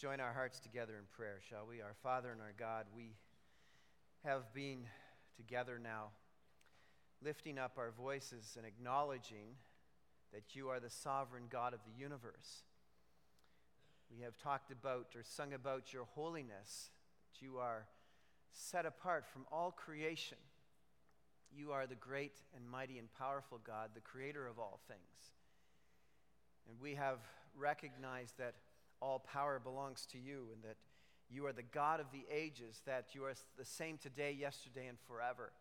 join our hearts together in prayer, shall we? Our Father and our God, we have been together now, lifting up our voices and acknowledging that you are the sovereign God of the universe. We have talked about or sung about your holiness, that you are set apart from all creation. You are the great and mighty and powerful God, the creator of all things. And we have recognized that all power belongs to you and that you are the God of the ages, that you are the same today, yesterday, and forever.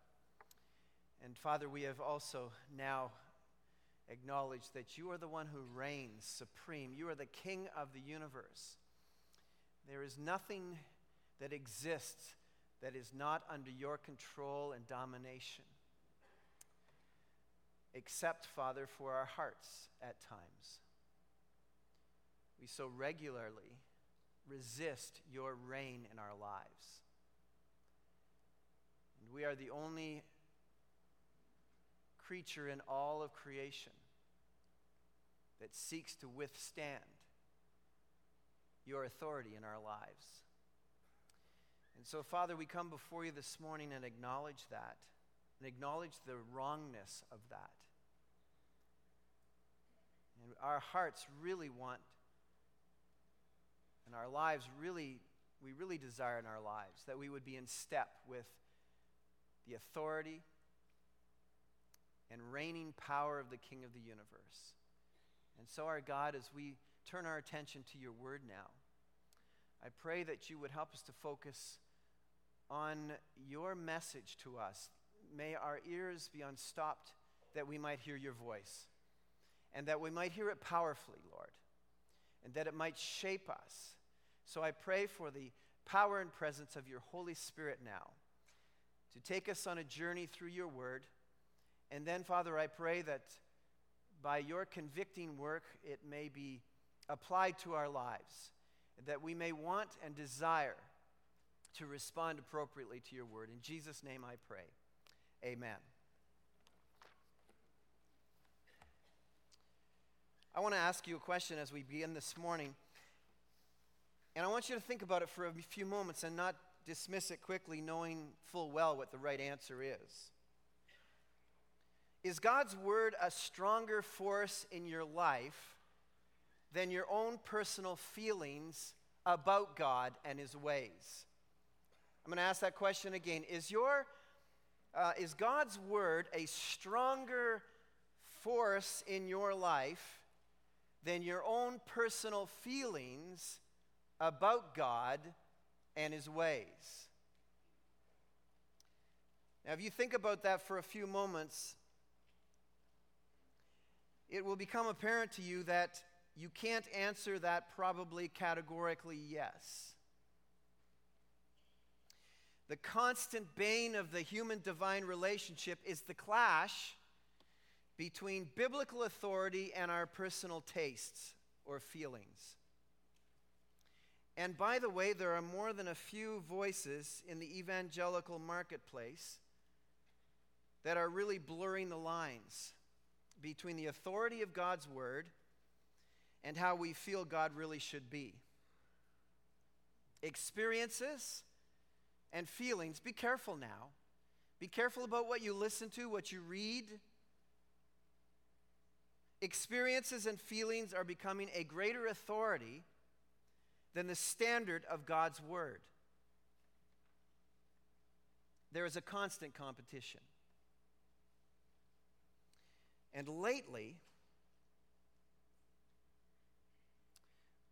And Father, we have also now acknowledged that you are the one who reigns supreme. You are the King of the universe. There is nothing that exists that is not under your control and domination, except, Father, for our hearts at times. We so regularly resist your reign in our lives. And we are the only creature in all of creation that seeks to withstand your authority in our lives. And so, Father, we come before you this morning and acknowledge that, and acknowledge the wrongness of that. And our hearts really want, and our lives really, we really desire in our lives that we would be in step with the authority and reigning power of the King of the universe. And so, our God, as we turn our attention to your word now, I pray that you would help us to focus on your message to us. May our ears be unstopped that we might hear your voice, and that we might hear it powerfully, Lord, and that it might shape us. So I pray for the power and presence of your Holy Spirit now to take us on a journey through your word. And then, Father, I pray that by your convicting work, it may be applied to our lives, and that we may want and desire to respond appropriately to your word. In Jesus' name I pray. Amen. I want to ask you a question as we begin this morning, and I want you to think about it for a few moments and not dismiss it quickly, knowing full well what the right answer is. Is God's word a stronger force in your life than your own personal feelings about God and his ways? I'm going to ask that question again. Is God's word a stronger force in your life than your own personal feelings about God and his ways? Now, if you think about that for a few moments, it will become apparent to you that you can't answer that probably categorically yes. The constant bane of the human-divine relationship is the clash between biblical authority and our personal tastes or feelings. And by the way, there are more than a few voices in the evangelical marketplace that are really blurring the lines between the authority of God's word and how we feel God really should be. Experiences and feelings, be careful now. Be careful about what you listen to, what you read. Experiences and feelings are becoming a greater authority than the standard of God's word. There is a constant competition. And lately,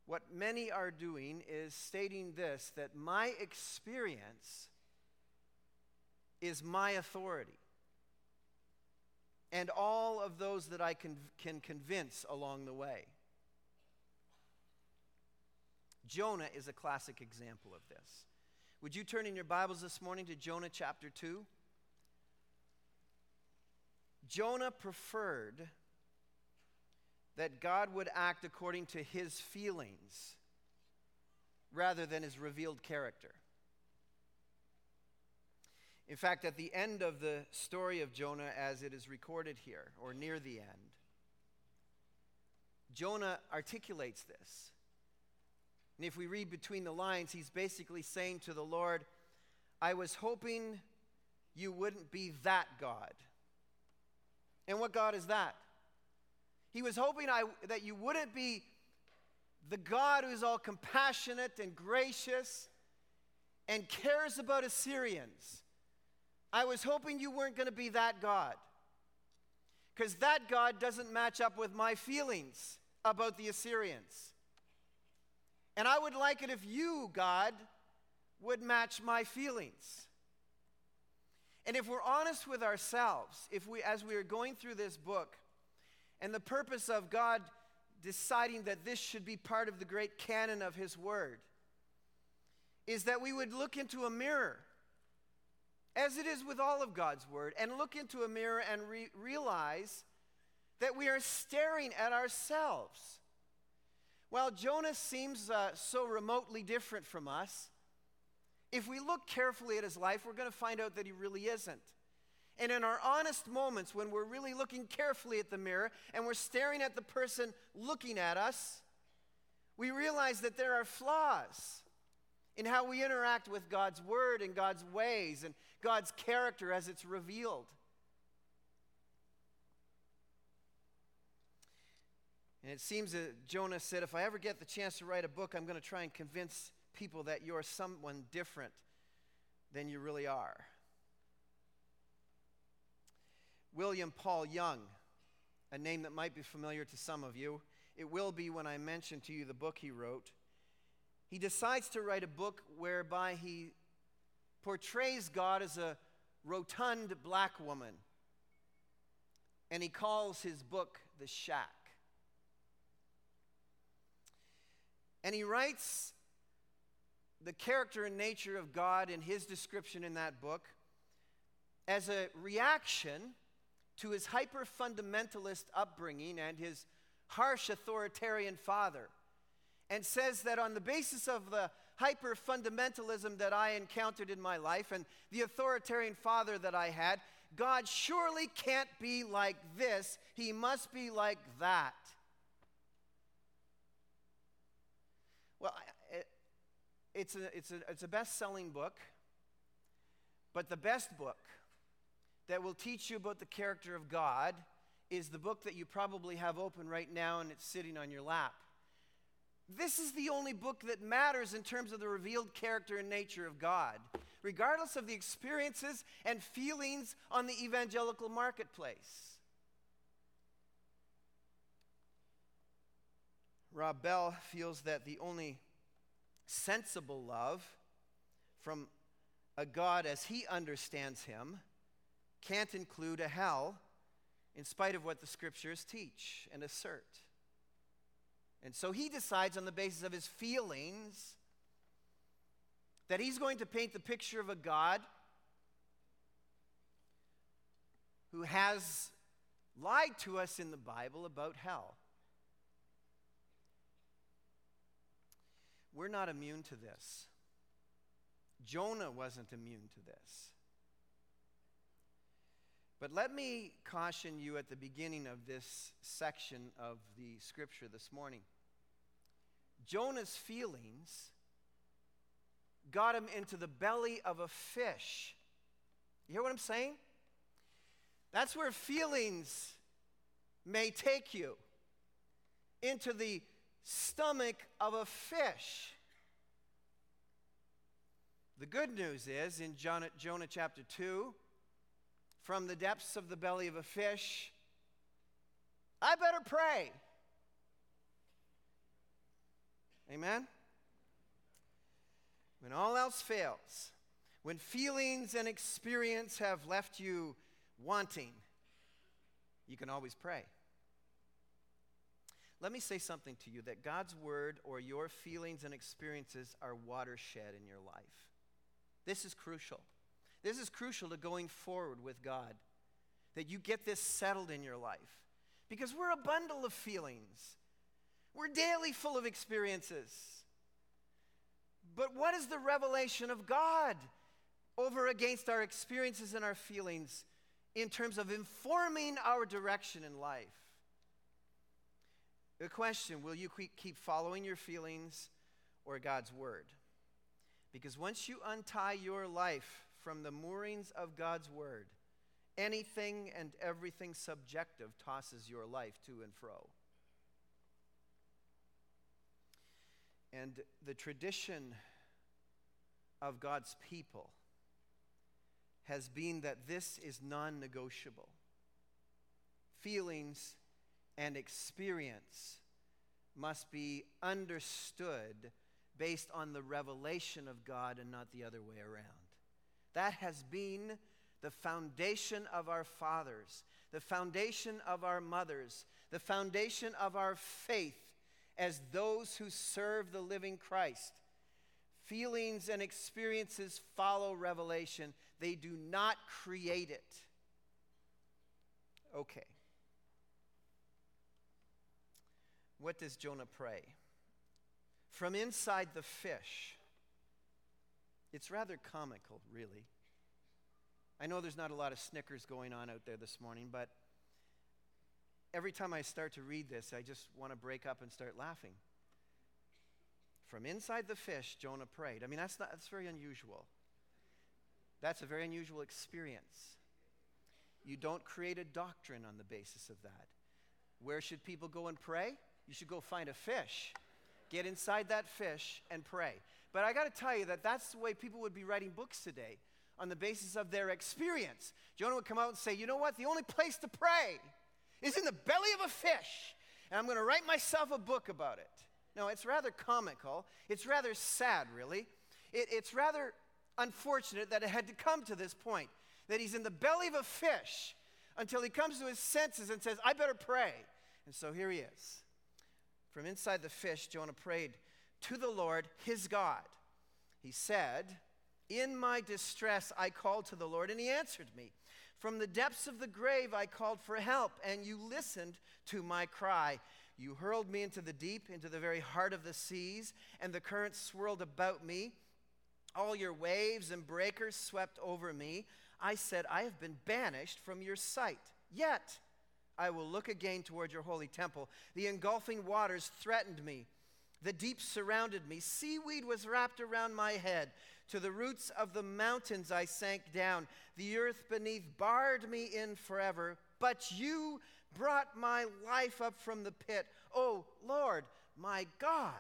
what many are doing is stating this, that my experience is my authority, and all of those that I can convince along the way. Jonah is a classic example of this. Would you turn in your Bibles this morning to Jonah chapter 2? Jonah preferred that God would act according to his feelings rather than his revealed character. In fact, at the end of the story of Jonah, as it is recorded here, or near the end, Jonah articulates this. And if we read between the lines, he's basically saying to the Lord, I was hoping you wouldn't be that God. And what God is that? He was hoping that you wouldn't be the God who's all compassionate and gracious and cares about Assyrians. I was hoping you weren't going to be that God. Because that God doesn't match up with my feelings about the Assyrians. And I would like it if you, God, would match my feelings. And if we're honest with ourselves, as we are going through this book, and the purpose of God deciding that this should be part of the great canon of His Word, is that we would look into a mirror, as it is with all of God's Word, and look into a mirror and realize that we are staring at ourselves. While Jonah seems so remotely different from us, if we look carefully at his life, we're going to find out that he really isn't. And in our honest moments, when we're really looking carefully at the mirror and we're staring at the person looking at us, we realize that there are flaws in how we interact with God's word and God's ways and God's character as it's revealed. And it seems that Jonah said, if I ever get the chance to write a book, I'm going to try and convince people that you're someone different than you really are. William Paul Young, a name that might be familiar to some of you. It will be when I mention to you the book he wrote. He decides to write a book whereby he portrays God as a rotund black woman. And he calls his book The Shack. And he writes the character and nature of God in his description in that book as a reaction to his hyper-fundamentalist upbringing and his harsh authoritarian father, and says that on the basis of the hyper-fundamentalism that I encountered in my life and the authoritarian father that I had, God surely can't be like this. He must be like that. Well, it's a best-selling book, but the best book that will teach you about the character of God is the book that you probably have open right now and it's sitting on your lap. This is the only book that matters in terms of the revealed character and nature of God, regardless of the experiences and feelings on the evangelical marketplace. Rob Bell feels that the only sensible love from a God as he understands him can't include a hell in spite of what the scriptures teach and assert. And so he decides on the basis of his feelings that he's going to paint the picture of a God who has lied to us in the Bible about hell. We're not immune to this. Jonah wasn't immune to this. But let me caution you at the beginning of this section of the scripture this morning. Jonah's feelings got him into the belly of a fish. You hear what I'm saying? That's where feelings may take you, into the stomach of a fish. The good news is, in Jonah chapter 2, from the depths of the belly of a fish, I better pray. Amen? When all else fails, when feelings and experience have left you wanting, you can always pray. Let me say something to you, that God's word or your feelings and experiences are watershed in your life. This is crucial. This is crucial to going forward with God, that you get this settled in your life. Because we're a bundle of feelings. We're daily full of experiences. But what is the revelation of God over against our experiences and our feelings in terms of informing our direction in life? The question, will you keep following your feelings, or God's word. Because once you untie your life from the moorings of God's word, anything and everything subjective tosses your life to and fro. And the tradition of God's people has been that this is non-negotiable. Feelings and experience must be understood based on the revelation of God and not the other way around. That has been the foundation of our fathers, the foundation of our mothers, the foundation of our faith as those who serve the living Christ. Feelings and experiences follow revelation. They do not create it. Okay. What does Jonah pray? From inside the fish. It's rather comical, really. I know there's not a lot of Snickers going on out there this morning, but every time I start to read this, I just want to break up and start laughing. From inside the fish, Jonah prayed. I mean, that's very unusual. That's a very unusual experience. You don't create a doctrine on the basis of that. Where should people go and pray? You should go find a fish. Get inside that fish and pray. But I got to tell you that's the way people would be writing books today, on the basis of their experience. Jonah would come out and say, you know what? The only place to pray is in the belly of a fish, and I'm going to write myself a book about it. No, it's rather comical. It's rather sad, really. It's rather unfortunate that it had to come to this point, that he's in the belly of a fish until he comes to his senses and says, I better pray. And so here he is. From inside the fish, Jonah prayed to the Lord, his God. He said, in my distress I called to the Lord, and he answered me. From the depths of the grave I called for help, and you listened to my cry. You hurled me into the deep, into the very heart of the seas, and the currents swirled about me. All your waves and breakers swept over me. I said, I have been banished from your sight. Yet I will look again toward your holy temple. The engulfing waters threatened me. The deep surrounded me. Seaweed was wrapped around my head. To the roots of the mountains I sank down. The earth beneath barred me in forever. But you brought my life up from the pit. Oh, Lord, my God.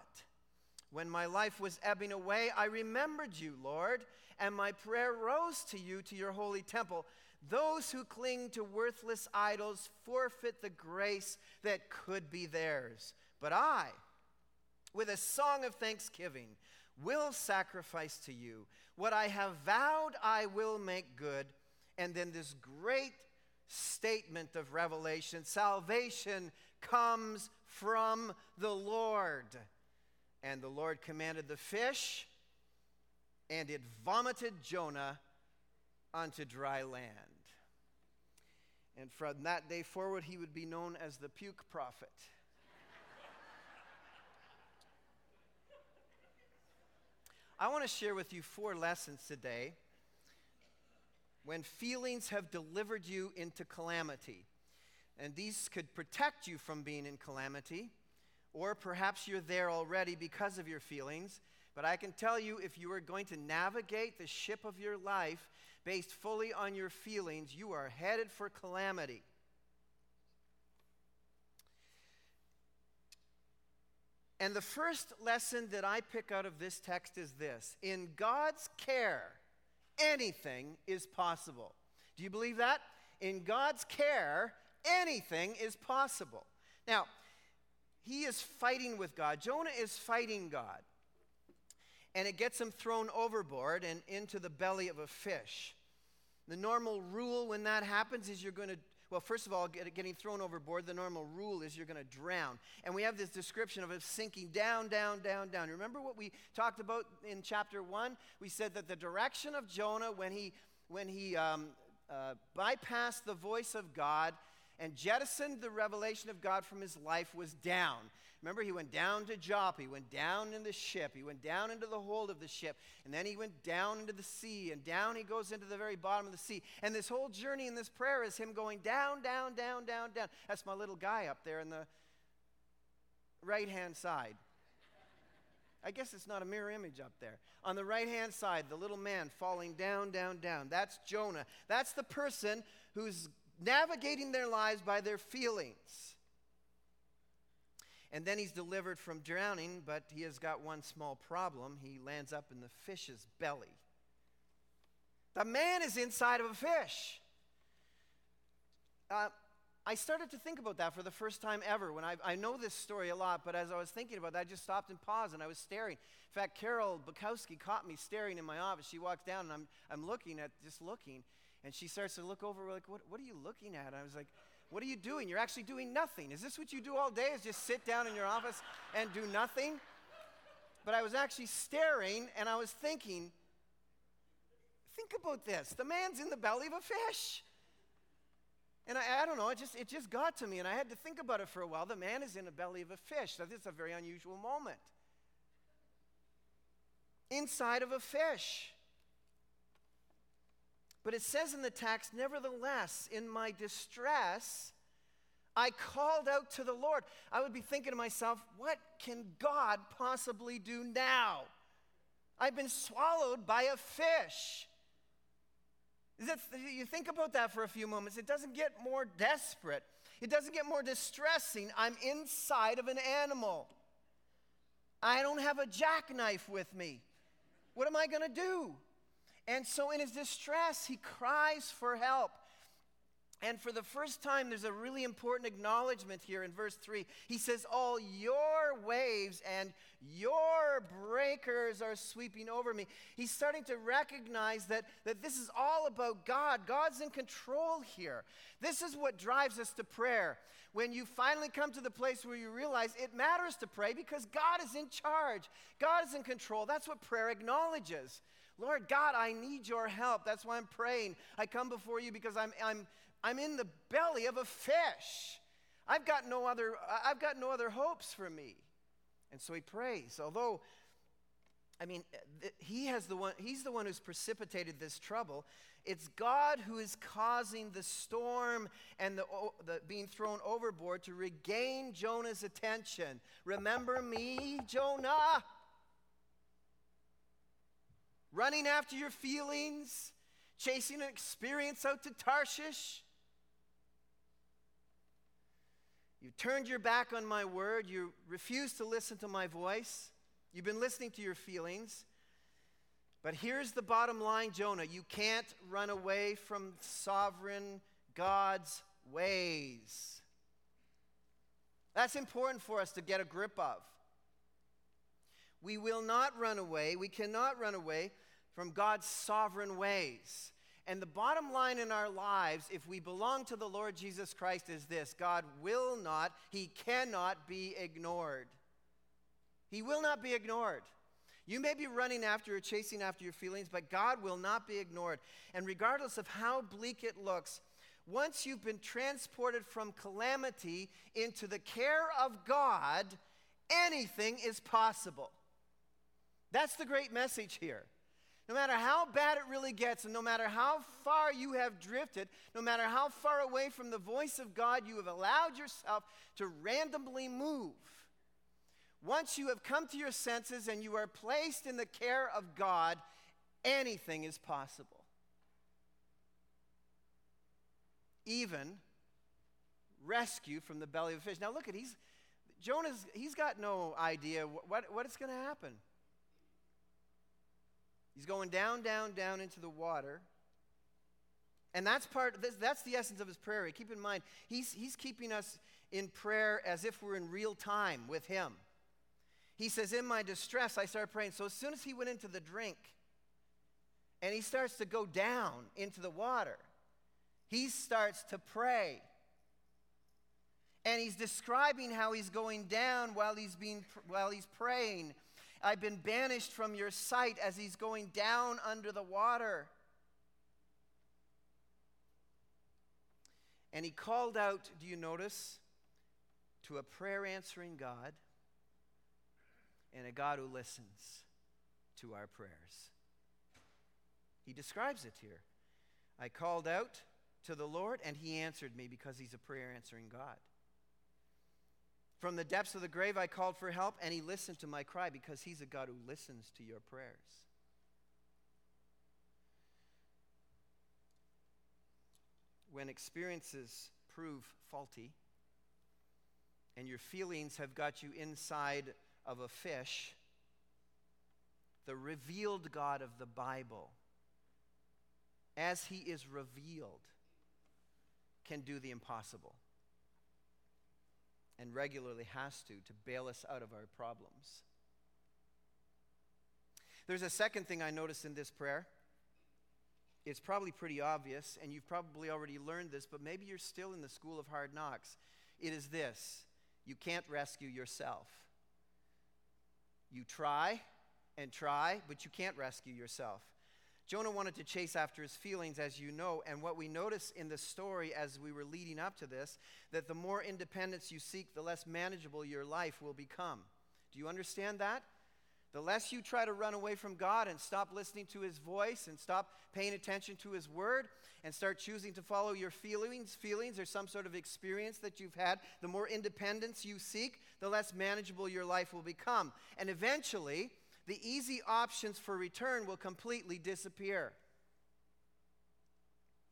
When my life was ebbing away, I remembered you, Lord, and my prayer rose to you, to your holy temple. Those who cling to worthless idols forfeit the grace that could be theirs. But I, with a song of thanksgiving, will sacrifice to you. What I have vowed, I will make good. And then this great statement of revelation, salvation comes from the Lord. And the Lord commanded the fish, and it vomited Jonah onto dry land. And from that day forward, he would be known as the puke prophet. I want to share with you 4 lessons today when feelings have delivered you into calamity. And these could protect you from being in calamity, or perhaps you're there already because of your feelings. But I can tell you, if you are going to navigate the ship of your life based fully on your feelings, you are headed for calamity. And the first lesson that I pick out of this text is this: in God's care, anything is possible. Do you believe that? In God's care, anything is possible. Now, he is fighting with God. Jonah is fighting God. And it gets him thrown overboard and into the belly of a fish. The normal rule when that happens is first of all, getting thrown overboard, the normal rule is you're going to drown. And we have this description of it sinking down, down, down, down. Remember what we talked about in chapter 1? We said that the direction of Jonah when he bypassed the voice of God and jettisoned the revelation of God from his life was down. Remember, he went down to Joppa. He went down in the ship. He went down into the hold of the ship. And then he went down into the sea. And down he goes into the very bottom of the sea. And this whole journey in this prayer is him going down, down, down, down, down. That's my little guy up there on the right-hand side. I guess it's not a mirror image up there. On the right-hand side, the little man falling down, down, down. That's Jonah. That's the person who's navigating their lives by their feelings. And then he's delivered from drowning, but he has got one small problem. He lands up in the fish's belly. The man is inside of a fish. I started to think about that for the first time ever. When I know this story a lot, but as I was thinking about that, I just stopped and paused, and I was staring. In fact, Carol Bukowski caught me staring in my office. She walks down, and I'm looking, and she starts to look over, we're like, what are you looking at? And I was like, what are you doing? You're actually doing nothing. Is this what you do all day, is just sit down in your office and do nothing? But I was actually staring, and I was thinking, think about this. The man's in the belly of a fish. And I don't know, it just got to me, and I had to think about it for a while. The man is in the belly of a fish. So this is a very unusual moment. Inside of a fish. But it says in the text, nevertheless, in my distress, I called out to the Lord. I would be thinking to myself, what can God possibly do now? I've been swallowed by a fish. You think about that for a few moments. It doesn't get more desperate. It doesn't get more distressing. I'm inside of an animal. I don't have a jackknife with me. What am I going to do? And so in his distress, he cries for help. And for the first time, there's a really important acknowledgement here in verse 3. He says, all your waves and your breakers are sweeping over me. He's starting to recognize that this is all about God. God's in control here. This is what drives us to prayer. When you finally come to the place where you realize it matters to pray because God is in charge. God is in control. That's what prayer acknowledges. Lord God, I need your help. That's why I'm praying. I come before you because I'm in the belly of a fish. I've got no other hopes for me. And so he prays. Although, he's the one who's precipitated this trouble. It's God who is causing the storm and the being thrown overboard to regain Jonah's attention. Remember me, Jonah? Running after your feelings, chasing an experience out to Tarshish. You turned your back on my word. You refused to listen to my voice. You've been listening to your feelings. But here's the bottom line, Jonah. You can't run away from sovereign God's ways. That's important for us to get a grip of. We will not run away. We cannot run away from God's sovereign ways. And the bottom line in our lives, if we belong to the Lord Jesus Christ, is this: God will not, he cannot be ignored. He will not be ignored. You may be running after or chasing after your feelings, but God will not be ignored. And regardless of how bleak it looks, once you've been transported from calamity into the care of God, anything is possible. That's the great message here. No matter how bad it really gets, and no matter how far you have drifted, no matter how far away from the voice of God you have allowed yourself to randomly move, once you have come to your senses and you are placed in the care of God, anything is possible. Even rescue from the belly of a fish. Now look at, Jonah's got no idea what is going to happen. He's going down, down, down into the water. And that's the essence of his prayer. Keep in mind, he's keeping us in prayer as if we're in real time with him. He says, in my distress, I started praying. So as soon as he went into the drink, and he starts to go down into the water, he starts to pray. And he's describing how he's going down while he's praying. I've been banished from your sight, as he's going down under the water. And he called out, do you notice, to a prayer-answering God and a God who listens to our prayers. He describes it here. I called out to the Lord, and he answered me, because he's a prayer-answering God. From the depths of the grave I called for help, and he listened to my cry, because he's a God who listens to your prayers. When experiences prove faulty and your feelings have got you inside of a fish, the revealed God of the Bible, as he is revealed, can do the impossible, and regularly has to bail us out of our problems. There's a second thing I noticed in this prayer. It's probably pretty obvious, and you've probably already learned this, but maybe you're still in the school of hard knocks. It is this: you can't rescue yourself. You try and try, but you can't rescue yourself. Jonah wanted to chase after his feelings, as you know, and what we notice in the story as we were leading up to this, that the more independence you seek, the less manageable your life will become. Do you understand that? The less you try to run away from God and stop listening to his voice and stop paying attention to his word and start choosing to follow your feelings or some sort of experience that you've had, the more independence you seek, the less manageable your life will become. And eventually, the easy options for return will completely disappear.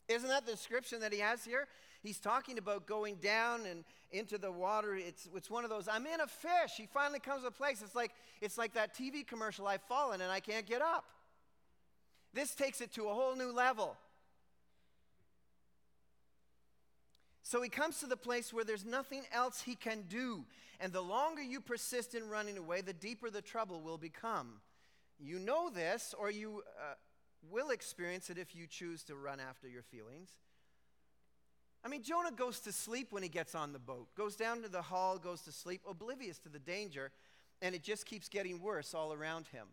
Isn't that the description that he has here? He's talking about going down and into the water. It's one of those, I'm in a fish. He finally comes to a place. It's like that TV commercial, I've fallen and I can't get up. This takes it to a whole new level. So he comes to the place where there's nothing else he can do. And the longer you persist in running away, the deeper the trouble will become. You know this, or you will experience it if you choose to run after your feelings. I mean, Jonah goes to sleep when he gets on the boat, goes down to the hull, goes to sleep, oblivious to the danger, and it just keeps getting worse all around him.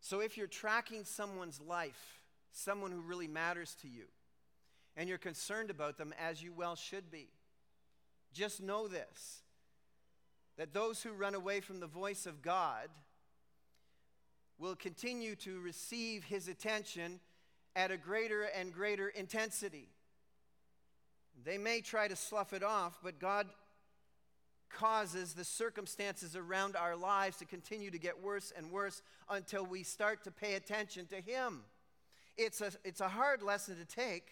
So if you're tracking someone's life, someone who really matters to you, and you're concerned about them, as you well should be, just know this, that those who run away from the voice of God will continue to receive his attention at a greater and greater intensity. They may try to slough it off, but God causes the circumstances around our lives to continue to get worse and worse until we start to pay attention to him. It's a hard lesson to take.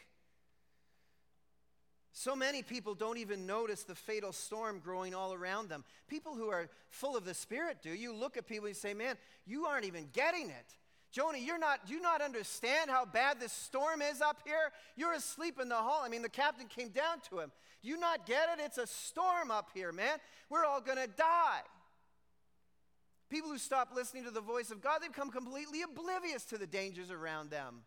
So many people don't even notice the fatal storm growing all around them. People who are full of the Spirit do. You look at people and say, man, you aren't even getting it. Jonah, do you not understand how bad this storm is up here? You're asleep in the hall. I mean, the captain came down to him. Do you not get it? It's a storm up here, man. We're all going to die. People who stop listening to the voice of God, they become completely oblivious to the dangers around them.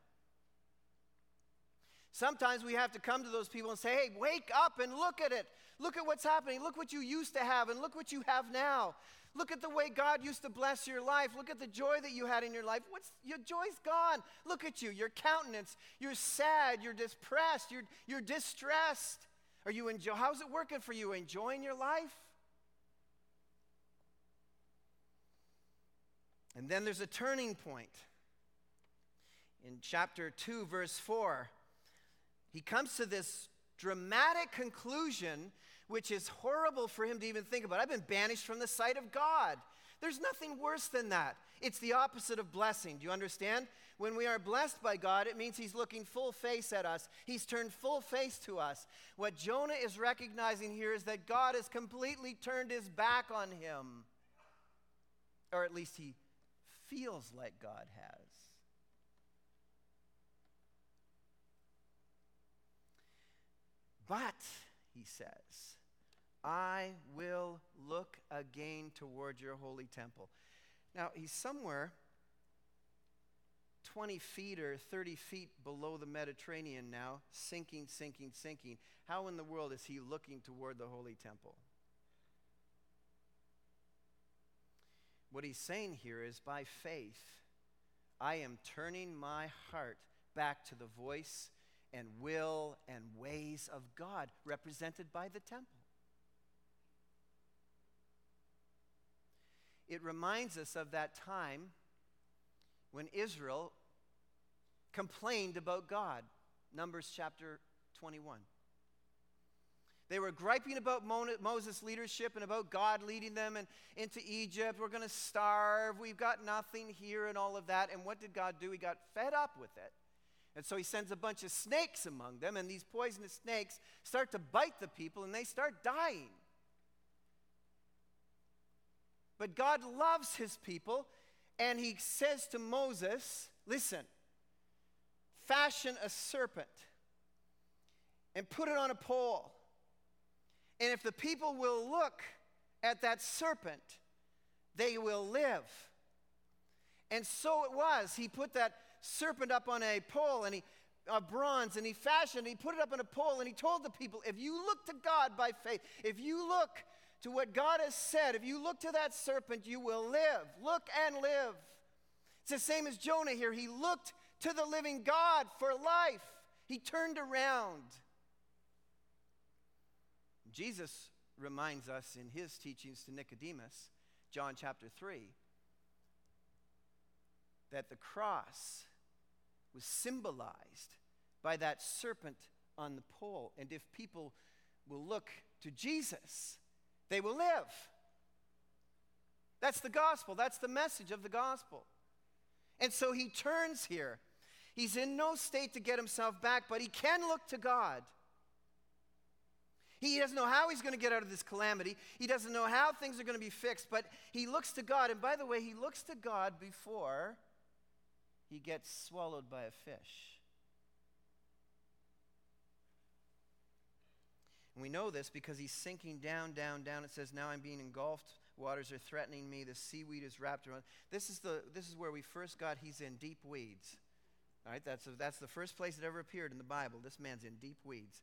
Sometimes we have to come to those people and say, hey, wake up and look at it. Look at what's happening. Look what you used to have and look what you have now. Look at the way God used to bless your life. Look at the joy that you had in your life. Your joy's gone. Look at you, your countenance. You're sad. You're depressed. You're distressed. How's it working for you? Enjoying your life? And then there's a turning point. In chapter 2, verse 4, he comes to this dramatic conclusion, which is horrible for him to even think about. I've been banished from the sight of God. There's nothing worse than that. It's the opposite of blessing. Do you understand? When we are blessed by God, it means he's looking full face at us. He's turned full face to us. What Jonah is recognizing here is that God has completely turned his back on him. Or at least he feels like God has. But, he says, I will look again toward your holy temple. Now, he's somewhere 20 feet or 30 feet below the Mediterranean now, sinking. How in the world is he looking toward the holy temple? What he's saying here is, by faith, I am turning my heart back to the voice and will and ways of God represented by the temple. It reminds us of that time when Israel complained about God, Numbers chapter 21. They were griping about Moses' leadership and about God leading them into Egypt. We're going to starve. We've got nothing here and all of that. And what did God do? He got fed up with it. And so he sends a bunch of snakes among them. And these poisonous snakes start to bite the people and they start dying. But God loves his people. And he says to Moses, listen, fashion a serpent and put it on a pole. And if the people will look at that serpent, they will live. And so it was. He put that serpent up on a pole, and bronze, and he fashioned, and he put it up on a pole, and he told the people, if you look to God by faith, if you look to what God has said, if you look to that serpent, you will live. Look and live. It's the same as Jonah here. He looked to the living God for life. He turned around. Jesus reminds us in his teachings to Nicodemus, John chapter 3, that the cross was symbolized by that serpent on the pole. And if people will look to Jesus, they will live. That's the gospel. That's the message of the gospel. And so he turns here. He's in no state to get himself back, but he can look to God. He doesn't know how he's going to get out of this calamity. He doesn't know how things are going to be fixed, but he looks to God. And by the way, he looks to God before he gets swallowed by a fish. And we know this because he's sinking down, down, down. It says, now I'm being engulfed. Waters are threatening me. The seaweed is wrapped around. This is where we first got he's in deep weeds. All right, that's the first place it ever appeared in the Bible. This man's in deep weeds.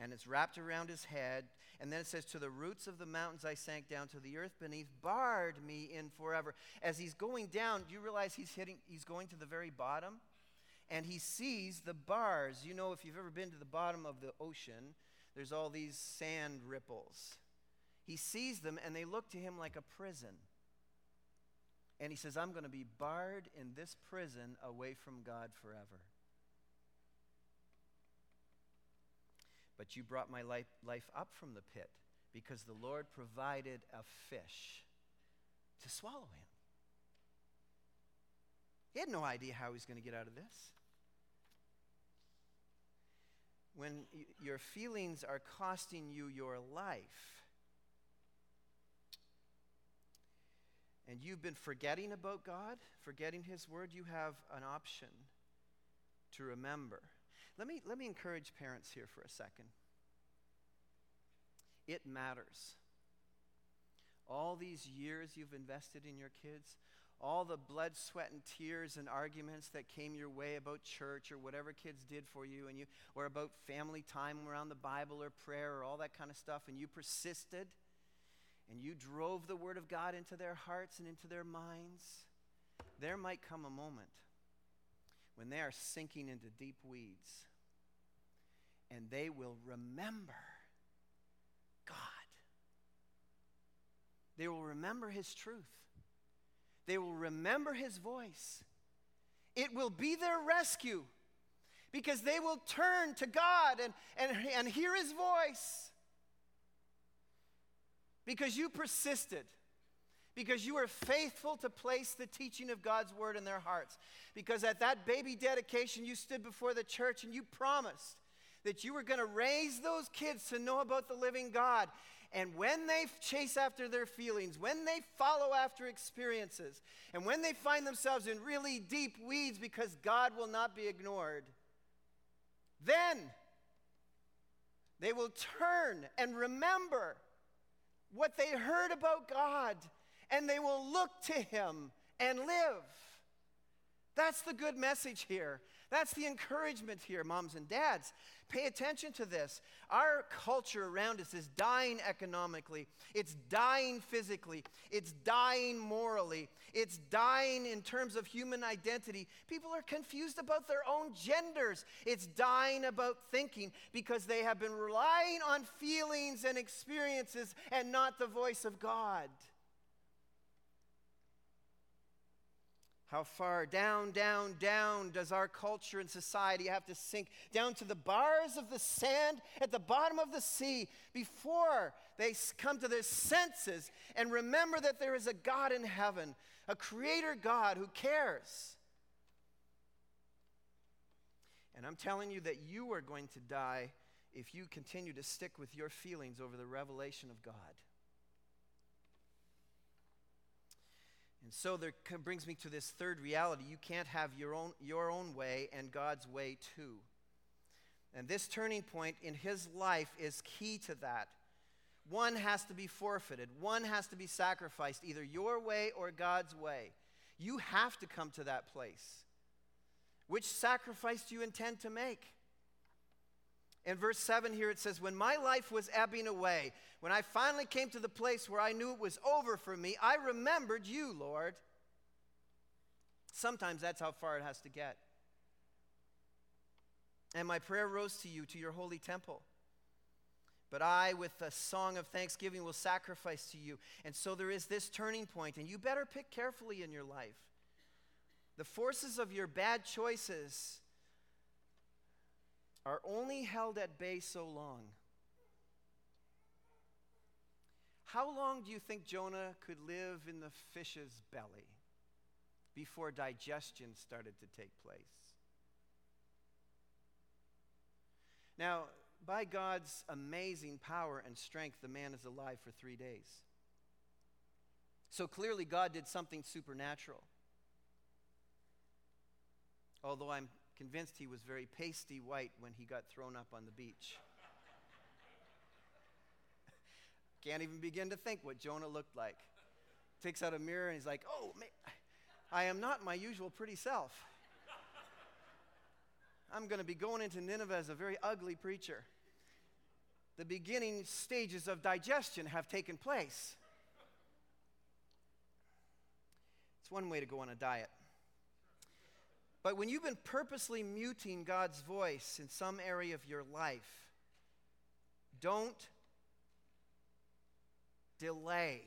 And it's wrapped around his head. And then it says, to the roots of the mountains I sank down, to the earth beneath barred me in forever. As he's going down, do you realize he's going to the very bottom? And he sees the bars. You know, if you've ever been to the bottom of the ocean, there's all these sand ripples. He sees them, and they look to him like a prison. And he says, I'm going to be barred in this prison away from God forever. But you brought my life up from the pit because the Lord provided a fish to swallow him. He had no idea how he was going to get out of this. When your feelings are costing you your life and you've been forgetting about God, forgetting his word, you have an option to remember. Let me encourage parents here for a second. It matters. All these years you've invested in your kids, all the blood, sweat, and tears and arguments that came your way about church or whatever kids did for you, and you, or about family time around the Bible or prayer or all that kind of stuff, and you persisted, and you drove the Word of God into their hearts and into their minds. There might come a moment when they are sinking into deep weeds, and they will remember God. They will remember his truth. They will remember his voice. It will be their rescue because they will turn to God and hear his voice because you persisted. Because you were faithful to place the teaching of God's word in their hearts. Because at that baby dedication, you stood before the church and you promised that you were going to raise those kids to know about the living God. And when they chase after their feelings, when they follow after experiences, and when they find themselves in really deep weeds because God will not be ignored, then they will turn and remember what they heard about God. And they will look to him and live. That's the good message here. That's the encouragement here, moms and dads. Pay attention to this. Our culture around us is dying economically. It's dying physically. It's dying morally. It's dying in terms of human identity. People are confused about their own genders. It's dying about thinking because they have been relying on feelings and experiences and not the voice of God. How far down, down, down does our culture and society have to sink down to the bars of the sand at the bottom of the sea before they come to their senses and remember that there is a God in heaven, a creator God who cares? And I'm telling you that you are going to die if you continue to stick with your feelings over the revelation of God. And so there brings me to this third reality. You can't have your own way and God's way too. And this turning point in his life is key to that. One has to be forfeited. One has to be sacrificed, either your way or God's way. You have to come to that place. Which sacrifice do you intend to make? In verse 7 here it says, when my life was ebbing away, when I finally came to the place where I knew it was over for me, I remembered you, Lord. Sometimes that's how far it has to get. And my prayer rose to you, to your holy temple. But I, with a song of thanksgiving, will sacrifice to you. And so there is this turning point, and you better pick carefully in your life. The forces of your bad choices are only held at bay so long. How long do you think Jonah could live in the fish's belly before digestion started to take place? Now, by God's amazing power and strength, the man is alive for 3 days. So clearly God did something supernatural. Although I'm convinced he was very pasty white when he got thrown up on the beach. Can't even begin to think what Jonah looked like. Takes out a mirror and he's like, oh, I am not my usual pretty self. I'm going to be going into Nineveh as a very ugly preacher. The beginning stages of digestion have taken place. It's one way to go on a diet. But when you've been purposely muting God's voice in some area of your life, don't delay.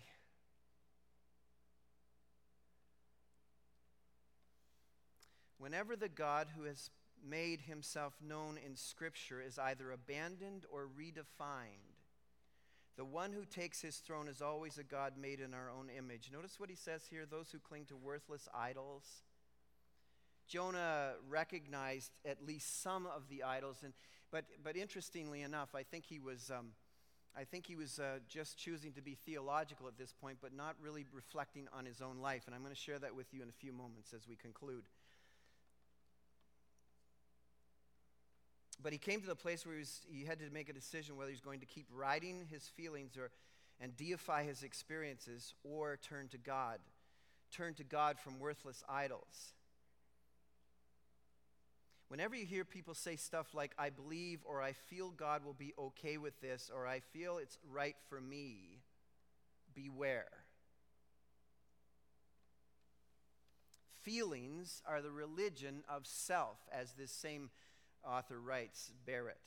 Whenever the God who has made himself known in Scripture is either abandoned or redefined, the one who takes his throne is always a God made in our own image. Notice what he says here, those who cling to worthless idols. Jonah recognized at least some of the idols, but interestingly enough, I think he was just choosing to be theological at this point, but not really reflecting on his own life. And I'm going to share that with you in a few moments as we conclude. But he came to the place where he had to make a decision whether he's going to keep riding his feelings and deify his experiences, or turn to God from worthless idols. Whenever you hear people say stuff like, I believe, or I feel God will be okay with this, or I feel it's right for me, beware. Feelings are the religion of self, as this same author writes, Barrett.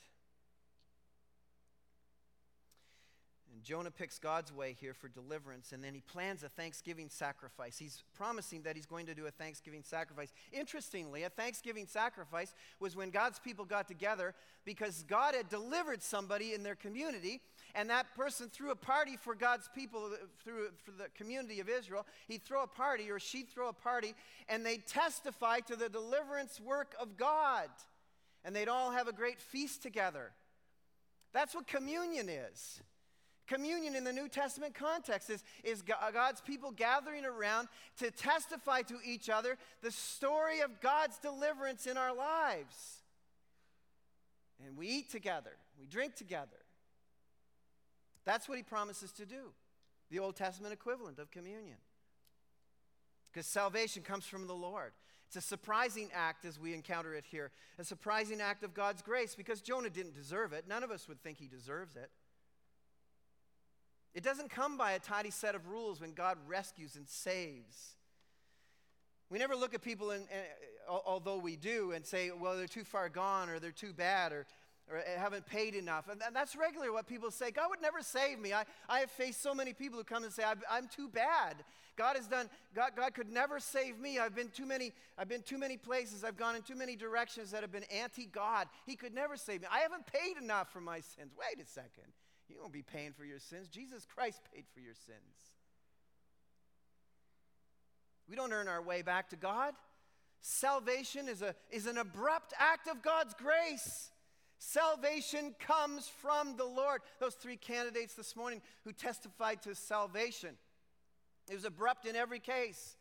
And Jonah picks God's way here for deliverance, and then he plans a thanksgiving sacrifice. He's promising that he's going to do a thanksgiving sacrifice. Interestingly, a thanksgiving sacrifice was when God's people got together because God had delivered somebody in their community, and that person threw a party for God's people, for the community of Israel. He'd throw a party, or she'd throw a party, and they'd testify to the deliverance work of God, and they'd all have a great feast together. That's what communion is. Communion in the New Testament context is God's people gathering around to testify to each other the story of God's deliverance in our lives. And we eat together. We drink together. That's what he promises to do. The Old Testament equivalent of communion. Because salvation comes from the Lord. It's a surprising act as we encounter it here. A surprising act of God's grace, because Jonah didn't deserve it. None of us would think he deserves it. It doesn't come by a tidy set of rules when God rescues and saves. We never look at people, although we do, and say, well, they're too far gone, or they're too bad, or or haven't paid enough. And that's regularly what people say. God would never save me. I have faced so many people who come and say, I'm too bad. God could never save me. I've been too many places. I've gone in too many directions that have been anti-God. He could never save me. I haven't paid enough for my sins. Wait a second. You won't be paying for your sins. Jesus Christ paid for your sins. We don't earn our way back to God. Salvation is an abrupt act of God's grace. Salvation comes from the Lord. Those three candidates this morning who testified to salvation. It was abrupt in every case.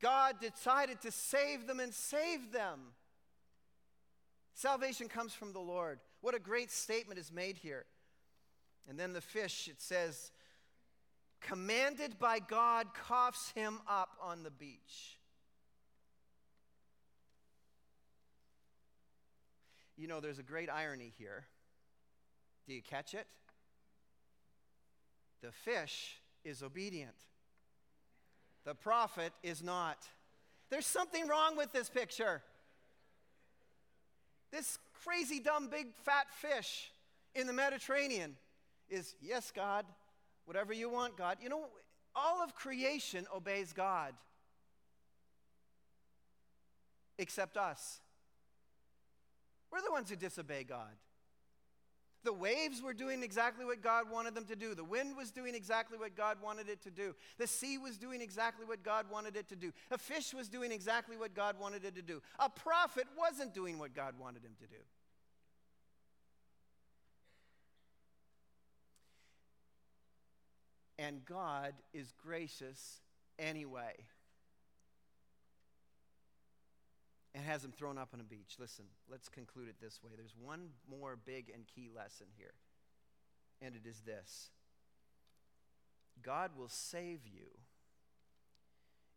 God decided to save them and saved them. Salvation comes from the Lord. What a great statement is made here. And then the fish, it says, commanded by God, coughs him up on the beach. You know, there's a great irony here. Do you catch it? The fish is obedient. The prophet is not. There's something wrong with this picture. This crazy, dumb, big, fat fish in the Mediterranean is, yes, God, whatever you want, God. You know, all of creation obeys God, except us. We're the ones who disobey God. The waves were doing exactly what God wanted them to do. The wind was doing exactly what God wanted it to do. The sea was doing exactly what God wanted it to do. A fish was doing exactly what God wanted it to do. A prophet wasn't doing what God wanted him to do. And God is gracious anyway, and has him thrown up on a beach. Listen, let's conclude it this way. There's one more big and key lesson here, and it is this. God will save you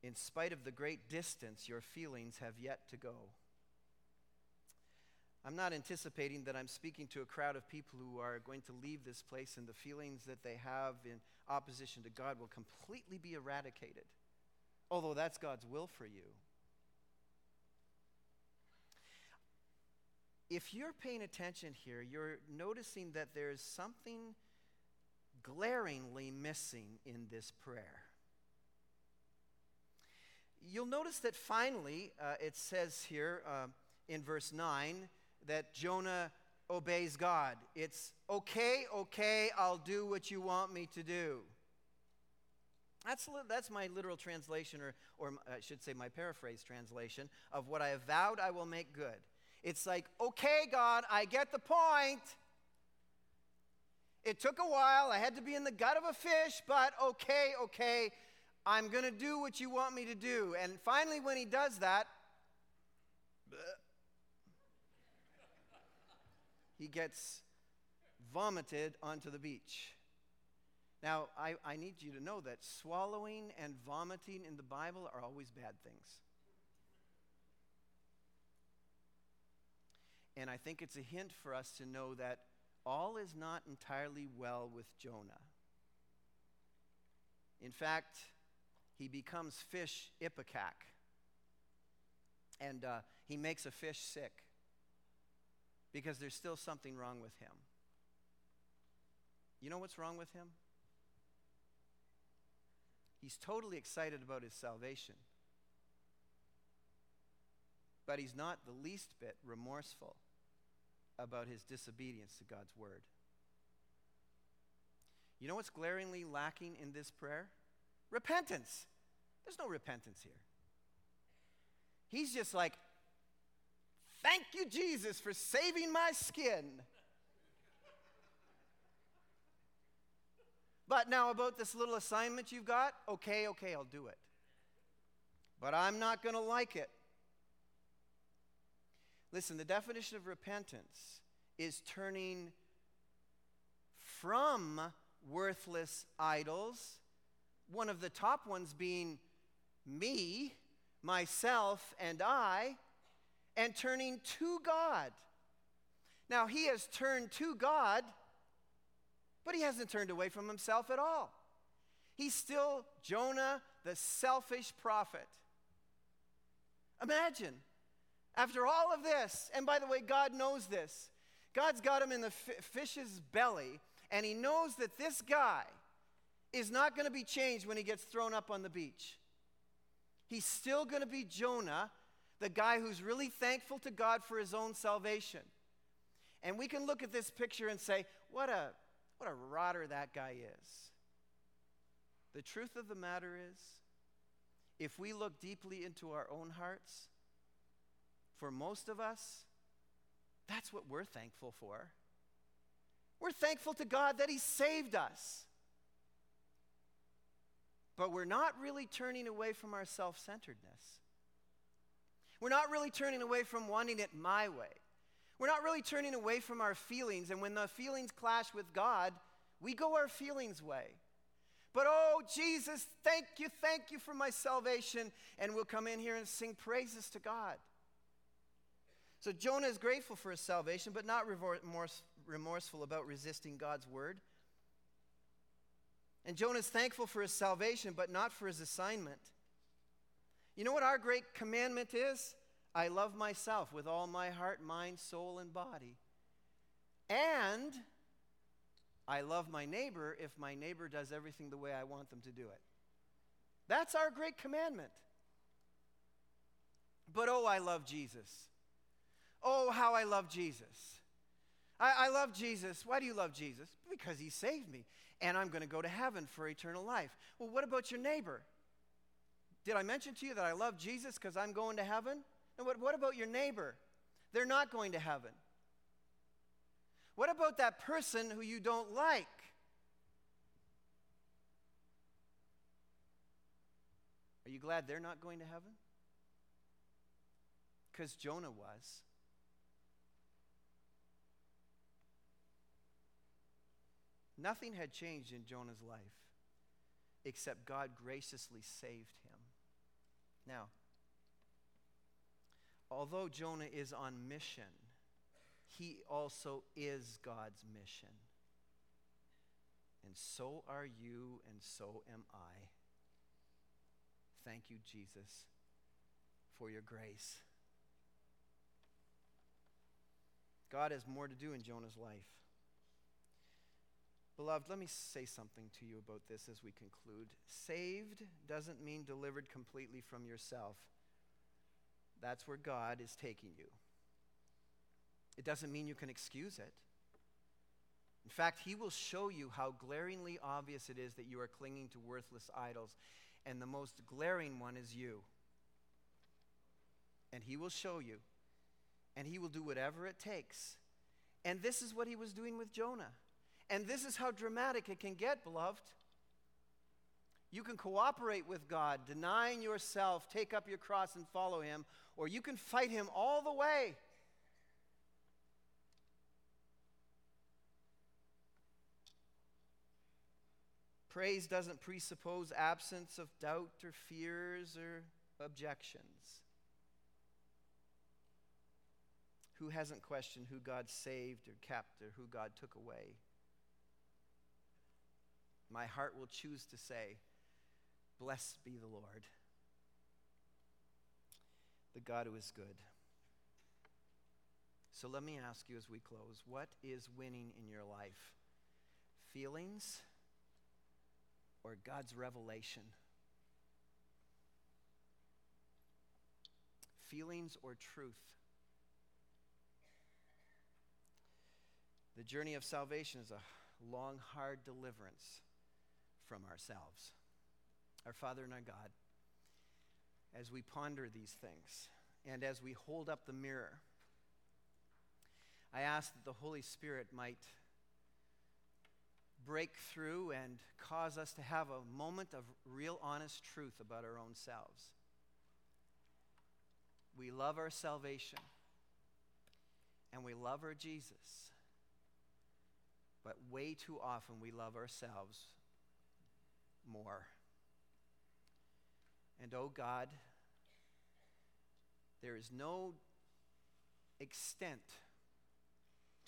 in spite of the great distance your feelings have yet to go. I'm not anticipating that I'm speaking to a crowd of people who are going to leave this place and the feelings that they have in opposition to God will completely be eradicated, although that's God's will for you. If you're paying attention here, you're noticing that there is something glaringly missing in this prayer. You'll notice that finally, it says here in verse 9 that Jonah obeys God. It's, okay, I'll do what you want me to do. That's my literal translation, or I should say my paraphrase translation, of what I have vowed I will make good. It's like, okay, God, I get the point. It took a while. I had to be in the gut of a fish, but okay, I'm going to do what you want me to do. And finally, when he does that, he gets vomited onto the beach. Now, I need you to know that swallowing and vomiting in the Bible are always bad things. And I think it's a hint for us to know that all is not entirely well with Jonah. In fact, he becomes fish ipecac, and he makes a fish sick because there's still something wrong with him. You know what's wrong with him? He's totally excited about his salvation, but he's not the least bit remorseful about his disobedience to God's word. You know what's glaringly lacking in this prayer? Repentance. There's no repentance here. He's just like, thank you, Jesus, for saving my skin. But now about this little assignment you've got, okay, I'll do it. But I'm not going to like it. Listen, the definition of repentance is turning from worthless idols, one of the top ones being me, myself, and I, and turning to God. Now, he has turned to God, but he hasn't turned away from himself at all. He's still Jonah, the selfish prophet. Imagine. After all of this, and by the way, God knows this. God's got him in the fish's belly, and he knows that this guy is not going to be changed when he gets thrown up on the beach. He's still going to be Jonah, the guy who's really thankful to God for his own salvation. And we can look at this picture and say, what a rotter that guy is. The truth of the matter is, if we look deeply into our own hearts, for most of us, that's what we're thankful for. We're thankful to God that he saved us. But we're not really turning away from our self-centeredness. We're not really turning away from wanting it my way. We're not really turning away from our feelings, and when the feelings clash with God, we go our feelings' way. But, oh, Jesus, thank you for my salvation, and we'll come in here and sing praises to God. So Jonah is grateful for his salvation, but not remorseful about resisting God's word. And Jonah is thankful for his salvation, but not for his assignment. You know what our great commandment is? I love myself with all my heart, mind, soul, and body. And I love my neighbor if my neighbor does everything the way I want them to do it. That's our great commandment. But oh, I love Jesus. Oh, how I love Jesus. I love Jesus. Why do you love Jesus? Because he saved me, and I'm going to go to heaven for eternal life. Well, what about your neighbor? Did I mention to you that I love Jesus because I'm going to heaven? And what about your neighbor? They're not going to heaven. What about that person who you don't like? Are you glad they're not going to heaven? Because Jonah was. Nothing had changed in Jonah's life except God graciously saved him. Now, although Jonah is on mission, he also is God's mission. And so are you, and so am I. Thank you, Jesus, for your grace. God has more to do in Jonah's life. Beloved, let me say something to you about this as we conclude. Saved doesn't mean delivered completely from yourself. That's where God is taking you. It doesn't mean you can excuse it. In fact, he will show you how glaringly obvious it is that you are clinging to worthless idols, and the most glaring one is you. And he will show you, and he will do whatever it takes. And this is what he was doing with Jonah. And this is how dramatic it can get, beloved. You can cooperate with God, denying yourself, take up your cross and follow him, or you can fight him all the way. Praise doesn't presuppose absence of doubt or fears or objections. Who hasn't questioned who God saved or kept or who God took away? My heart will choose to say, blessed be the Lord, the God who is good. So let me ask you as we close, what is winning in your life? Feelings or God's revelation? Feelings or truth? The journey of salvation is a long, hard deliverance from ourselves. Our Father and our God, as we ponder these things and as we hold up the mirror, I ask that the Holy Spirit might break through and cause us to have a moment of real, honest truth about our own selves. We love our salvation and we love our Jesus, but way too often we love ourselves more. And oh God, there is no extent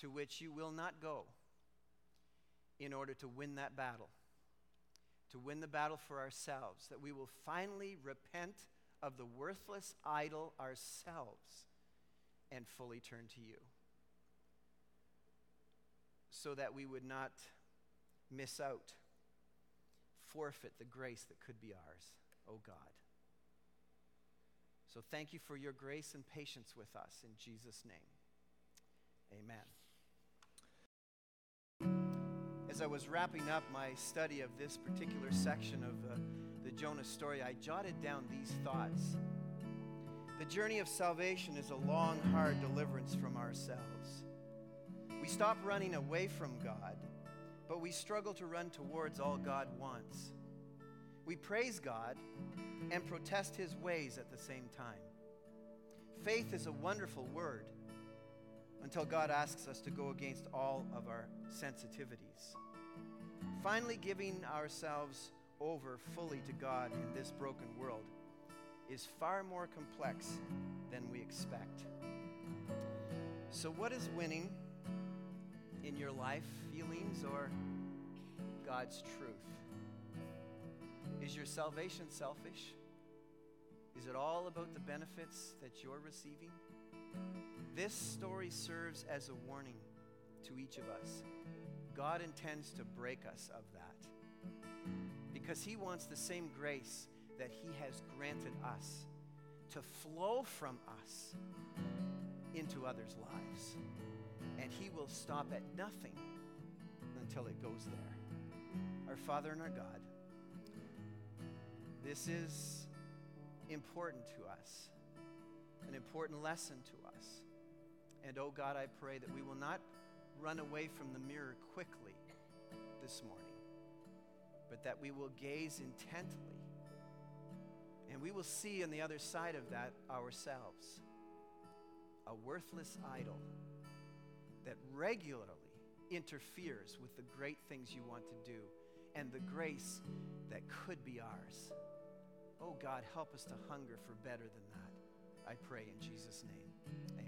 to which you will not go in order to win that battle, to win the battle for ourselves, that we will finally repent of the worthless idol ourselves and fully turn to you. so that we would not miss out, forfeit the grace that could be ours, oh God. So thank you for your grace and patience with us. In Jesus' name, amen. As I was wrapping up my study of this particular section of the Jonah story, I jotted down these thoughts. The journey of salvation is a long, hard deliverance from ourselves. We stop running away from God, but we struggle to run towards all God wants. We praise God and protest His ways at the same time. Faith is a wonderful word until God asks us to go against all of our sensitivities. Finally, giving ourselves over fully to God in this broken world is far more complex than we expect. So what is winning in your life, feelings or God's truth? Is your salvation selfish? Is it all about the benefits that you're receiving? This story serves as a warning to each of us. God intends to break us of that because He wants the same grace that He has granted us to flow from us into others' lives. And He will stop at nothing until it goes there. Our Father and our God, this is important to us, an important lesson to us. And oh God, I pray that we will not run away from the mirror quickly this morning, but that we will gaze intently and we will see on the other side of that ourselves, a worthless idol that regularly interferes with the great things you want to do and the grace that could be ours. Oh God, help us to hunger for better than that. I pray in Jesus' name.